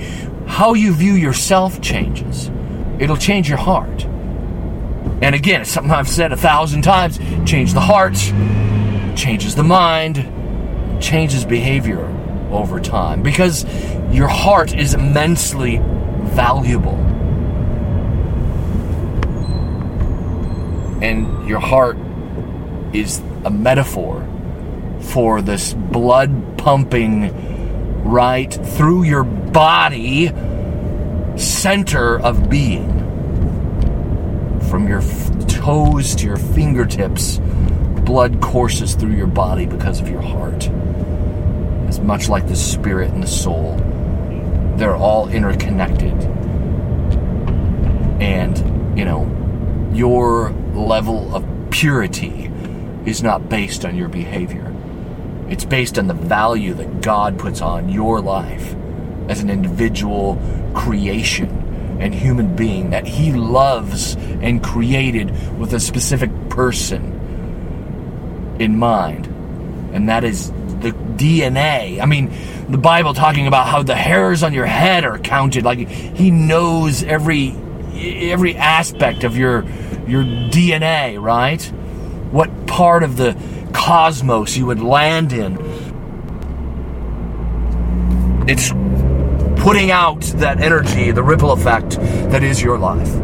how you view yourself changes, it'll change your heart. And again, it's something I've said 1,000 times, change the heart, changes the mind, changes behavior over time, because your heart is immensely valuable. And your heart is a metaphor for this blood pumping right through your body center of being. From your toes to your fingertips, blood courses through your body because of your heart. It's much like the spirit and the soul. They're all interconnected. And, your level of purity is not based on your behavior. It's based on the value that God puts on your life as an individual creation and human being that He loves and created with a specific person in mind. And that is the DNA. I mean, the Bible talking about how the hairs on your head are counted. Like, He knows every aspect of your DNA, right? What part of the cosmos you would land in. It's putting out that energy, the ripple effect that is your life.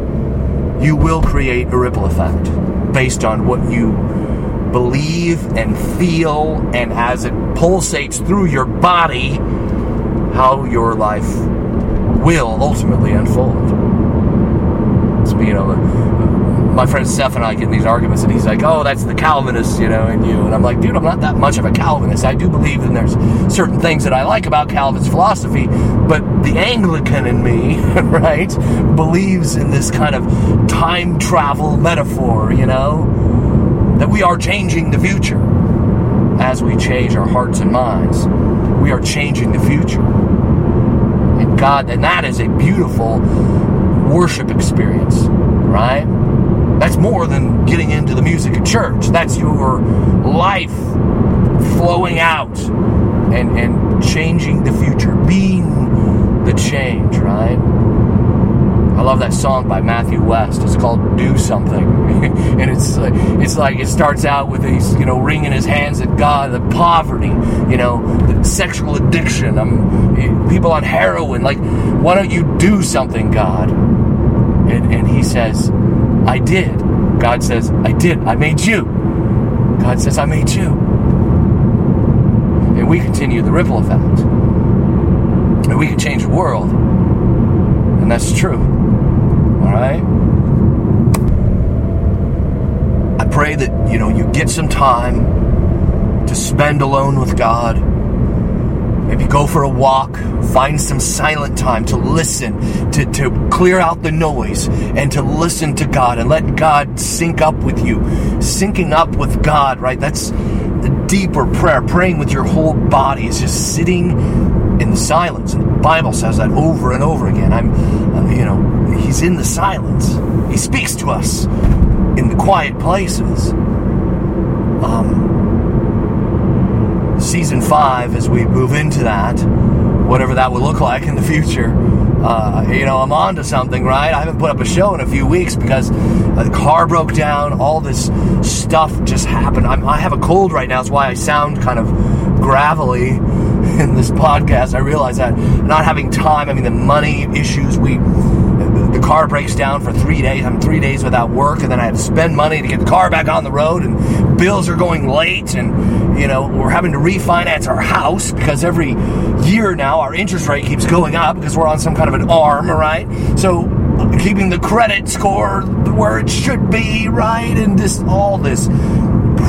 You will create a ripple effect based on what you believe and feel, and as it pulsates through your body, how your life will ultimately unfold. My friend Seth and I get in these arguments, and he's like, oh, that's the Calvinist, and you. And I'm like, dude, I'm not that much of a Calvinist. I do believe that there's certain things that I like about Calvin's philosophy, but the Anglican in me, right, believes in this kind of time travel metaphor, that we are changing the future. As we change our hearts and minds, we are changing the future. And God, and that is a beautiful worship experience, right? That's more than getting into the music at church. That's your life flowing out and changing the future, being the change, right? I love that song by Matthew West. It's called "Do Something," and it's like it starts out with he's wringing his hands at God, the poverty, the sexual addiction, people on heroin. Like, why don't you do something, God? And he says, I did. God says, I did. I made you. God says, I made you. And we continue the ripple effect. And we can change the world. And that's true. All right? I pray that, you get some time to spend alone with God. Maybe go for a walk, find some silent time to listen, to clear out the noise, and to listen to God and let God sync up with you. Syncing up with God, right? That's the deeper prayer. Praying with your whole body is just sitting in the silence. And the Bible says that over and over again. He's in the silence. He speaks to us in the quiet places. Season 5, as we move into that, whatever that will look like in the future, I'm onto something, right? I haven't put up a show in a few weeks because the car broke down. All this stuff just happened. I have a cold right now. That's why I sound kind of gravelly in this podcast. I realize that. Not having time. I mean, the money issues. The car breaks down for 3 days. I'm 3 days without work, and then I have to spend money to get the car back on the road, and bills are going late, and, we're having to refinance our house because every year now our interest rate keeps going up because we're on some kind of an arm, right? So keeping the credit score where it should be, right? And all this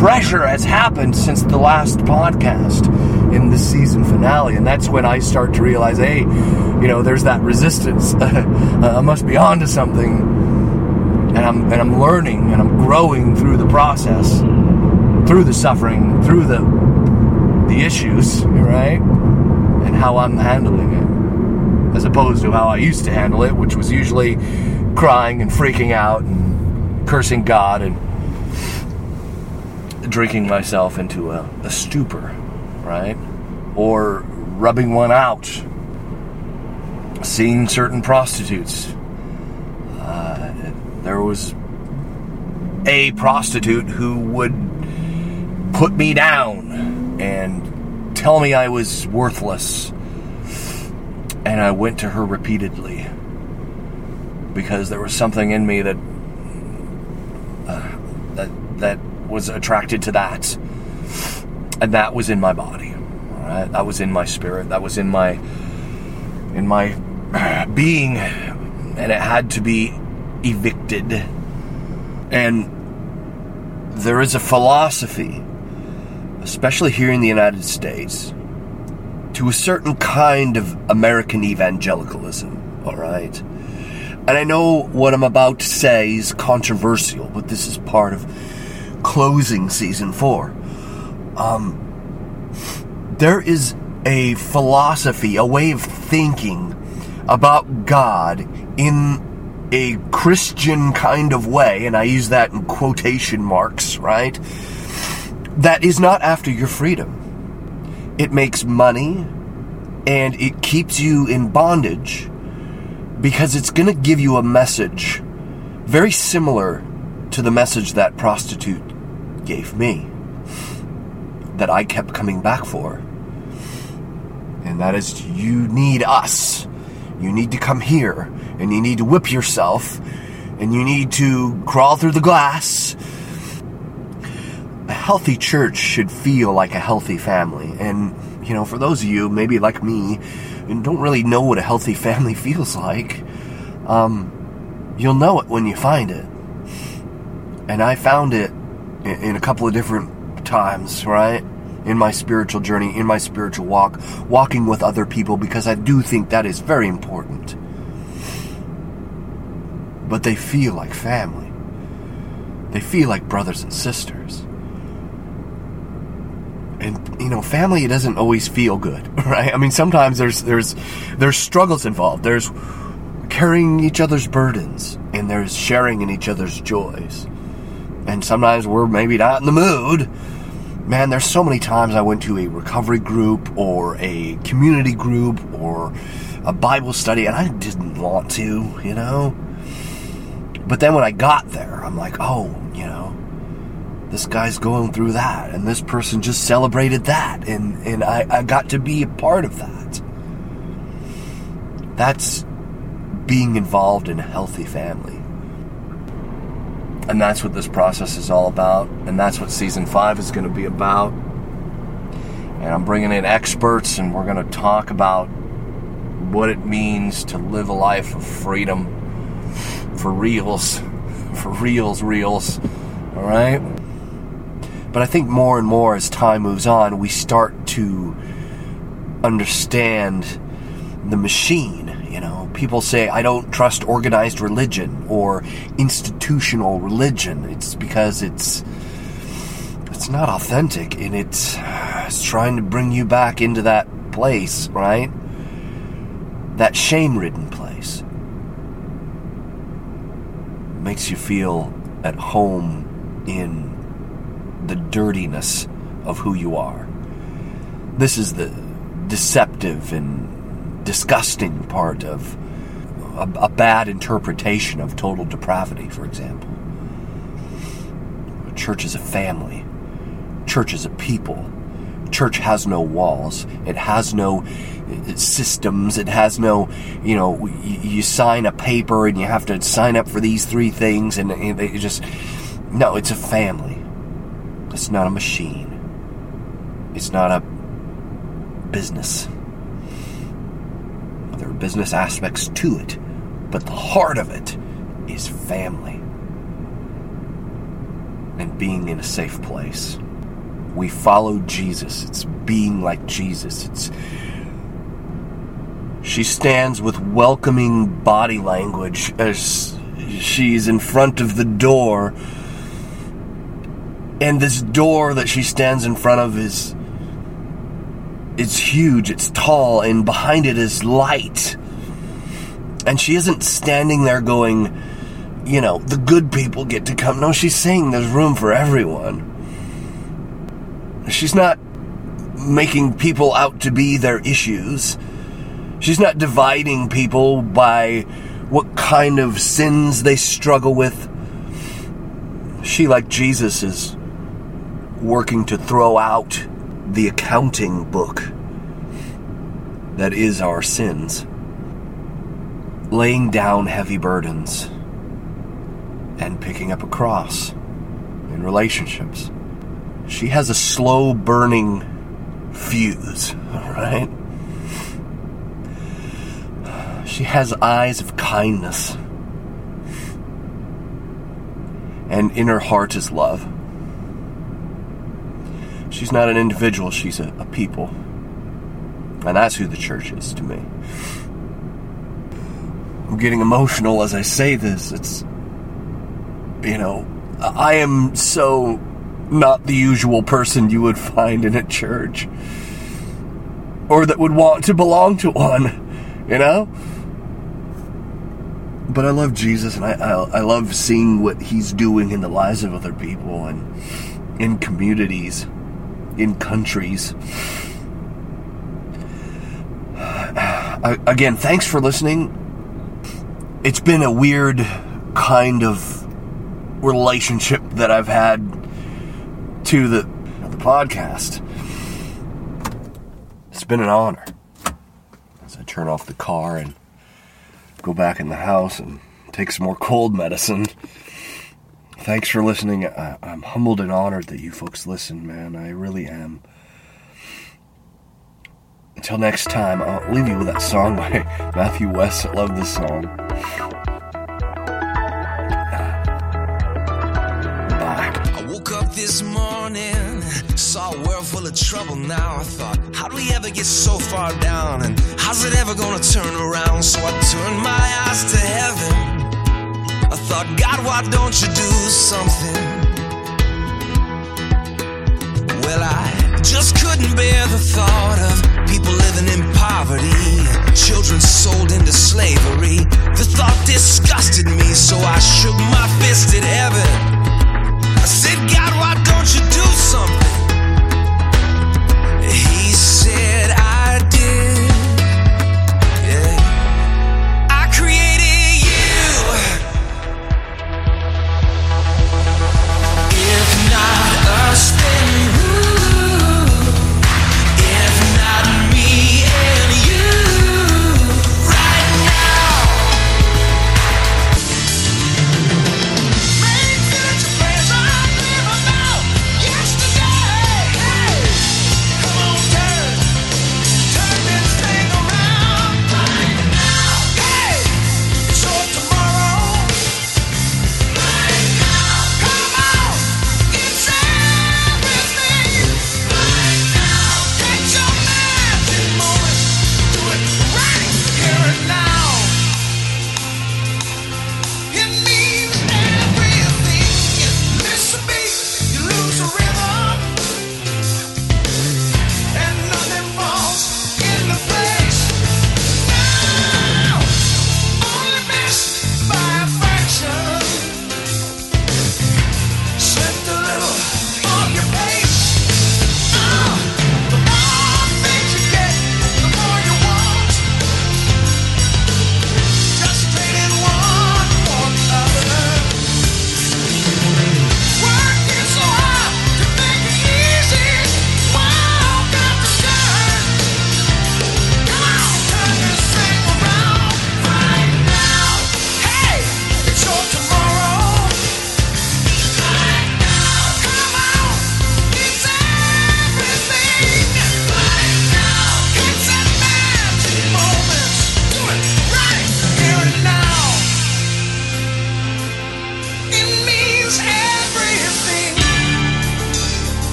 pressure has happened since the last podcast in the season finale, and that's when I start to realize, hey, there's that resistance. I must be onto something, and I'm learning, and I'm growing through the process, through the suffering, through the issues, right? And how I'm handling it, as opposed to how I used to handle it, which was usually crying and freaking out and cursing God and drinking myself into a stupor, right? Or rubbing one out, seeing certain prostitutes. There was a prostitute who would put me down and tell me I was worthless, and I went to her repeatedly because there was something in me that that was attracted to that, and that was in my body, right? That was in my spirit, that was in my being, and it had to be evicted. And there is a philosophy, especially here in the United States, to a certain kind of American evangelicalism, all right? And I know what I'm about to say is controversial, but this is part of closing season 4. There is a philosophy, a way of thinking about God in a Christian kind of way, and I use that in quotation marks, right? That is not after your freedom. It makes money, and it keeps you in bondage, because it's going to give you a message very similar to the message that prostitute gave me, that I kept coming back for. And that is, you need us. You need to come here, and you need to whip yourself, and you need to crawl through the glass. A healthy church should feel like a healthy family. And, for those of you, maybe like me, and don't really know what a healthy family feels like, you'll know it when you find it. And I found it in a couple of different times, right? In my spiritual journey, in my spiritual walk, walking with other people, because I do think that is very important. But they feel like family. They feel like brothers and sisters. And, family, it doesn't always feel good, right? I mean, sometimes there's struggles involved. There's carrying each other's burdens, and there's sharing in each other's joys. And sometimes we're maybe not in the mood. Man, there's so many times I went to a recovery group or a community group or a Bible study, and I didn't want to, But then when I got there, I'm like, oh, this guy's going through that, and this person just celebrated that, and I got to be a part of that. That's being involved in a healthy family. And that's what this process is all about. And that's what season 5 is going to be about. And I'm bringing in experts, and we're going to talk about what it means to live a life of freedom. For reals. All right? But I think more and more as time moves on, we start to understand the machine. People say, I don't trust organized religion or institutional religion. It's because it's not authentic, and it's trying to bring you back into that place, right? That shame-ridden place. It makes you feel at home in the dirtiness of who you are. This is the deceptive and disgusting part of a bad interpretation of total depravity, for example. Church is a family. Church is a people. Church has no walls. It has no systems. It has no, you sign a paper and you have to sign up for these three things, and it just, no, it's a family. It's not a machine. It's not a business. There are business aspects to it, but the heart of it is family. And being in a safe place. We follow Jesus. It's being like Jesus. She stands with welcoming body language as she's in front of the door. And this door that she stands in front of is, it's huge, it's tall, and behind it is light. And she isn't standing there going, the good people get to come. No, she's saying there's room for everyone. She's not making people out to be their issues. She's not dividing people by what kind of sins they struggle with. She, like Jesus, is working to throw out the accounting book that is our sins. Laying down heavy burdens. And picking up a cross in relationships. She has a slow burning fuse, all right? She has eyes of kindness. And in her heart is love. She's not an individual, she's a people. And that's who the church is to me. I'm getting emotional as I say this. It's... I am so not the usual person you would find in a church. Or that would want to belong to one, But I love Jesus, and I love seeing what he's doing in the lives of other people, and in communities, in countries. Again, thanks for listening. It's been a weird kind of relationship that I've had to the podcast. It's been an honor. As I turn off the car and go back in the house and take some more cold medicine. Thanks for listening. I'm humbled and honored that you folks listen, man. I really am. Until next time, I'll leave you with that song by Matthew West. I love this song. This morning, saw a world full of trouble. Now I thought, how do we ever get so far down? And how's it ever gonna turn around? So I turned my eyes to heaven. I thought, God, why don't you do something? Well, I just couldn't bear the thought of people living in poverty, children sold into slavery. The thought disgusted me, so I shook my fist at heaven. I said, God, why don't you do something? He said, I did. Yeah. I created you. If not us, then who? If not me and you, right now.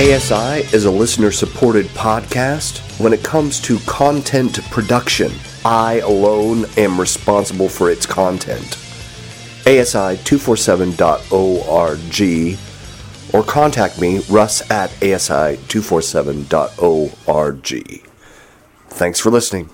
ASI is a listener-supported podcast. When it comes to content production, I alone am responsible for its content. ASI247.org or contact me, Russ, at ASI247.org. Thanks for listening.